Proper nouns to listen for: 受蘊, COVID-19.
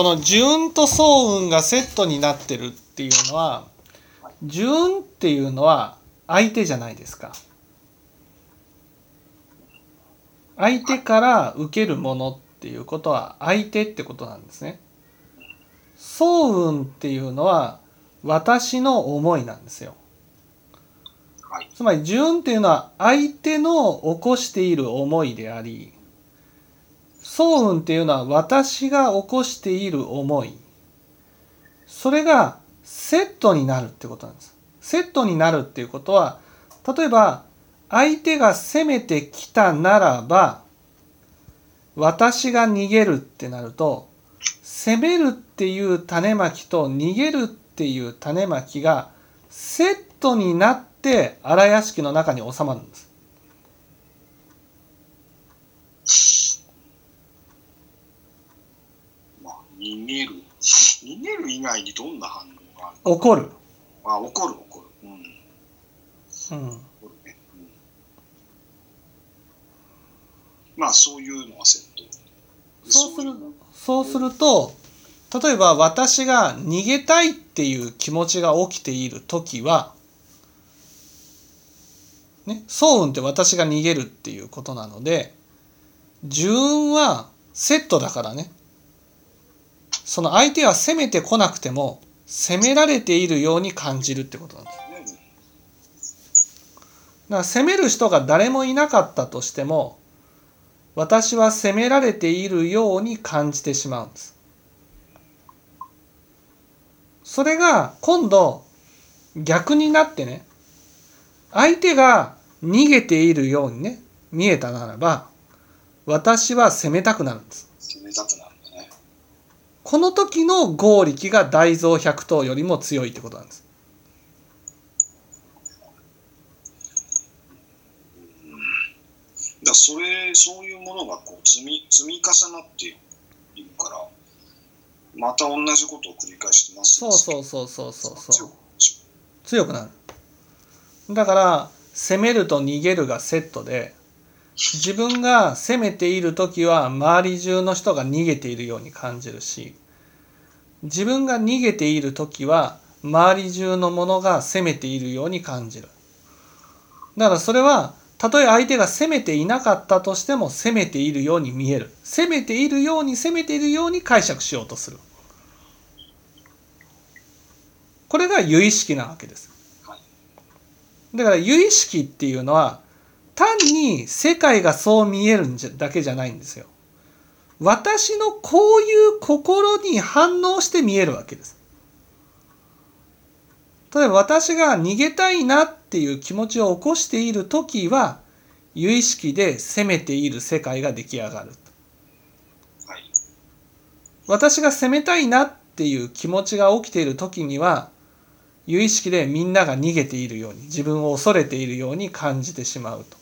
この受運と相運がセットになってるっていうのは、受運っていうのは相手じゃないですか。相手から受けるものっていうことは相手ってことなんですね。相運っていうのは私の思いなんですよ。つまり受運っていうのは相手の起こしている思いであり、相運っていうのは私が起こしている思い、それがセットになるってことなんです。セットになるっていうことは、例えば相手が攻めてきたならば私が逃げるってなると、攻めるっていう種まきと逃げるっていう種まきがセットになって荒屋敷の中に収まるんです。逃げる以外にどんな反応があるの？怒る。あ、怒る。うん。うん。まあそういうのはセット。そうすると、例えば私が逃げたいっていう気持ちが起きているときは、ね、相運って私が逃げるっていうことなので、受運はセットだからね。その相手は攻めてこなくても攻められているように感じるってことなんです。だから攻める人が誰もいなかったとしても、私は攻められているように感じてしまうんです。それが今度逆になってね、相手が逃げているようにね、見えたならば、私は攻めたくなるんです。この時の合力が大蔵百頭よりも強いってことなんです。だそういうものがこう積み重なっているから、また同じことを繰り返してます。そう。強くなる。だから攻めると逃げるがセットで、自分が攻めている時は周り中の人が逃げているように感じるし、自分が逃げている時は周り中のものが攻めているように感じる。だからそれはたとえ相手が攻めていなかったとしても攻めているように見える。攻めているように解釈しようとする。これが由意識なわけです。だから由意識っていうのは単に世界がそう見えるだけじゃないんですよ。私のこういう心に反応して見えるわけです。例えば私が逃げたいなっていう気持ちを起こしているときは、由意識で攻めている世界が出来上がる。はい、私が攻めたいなっていう気持ちが起きているときには、由意識でみんなが逃げているように、自分を恐れているように感じてしまうと。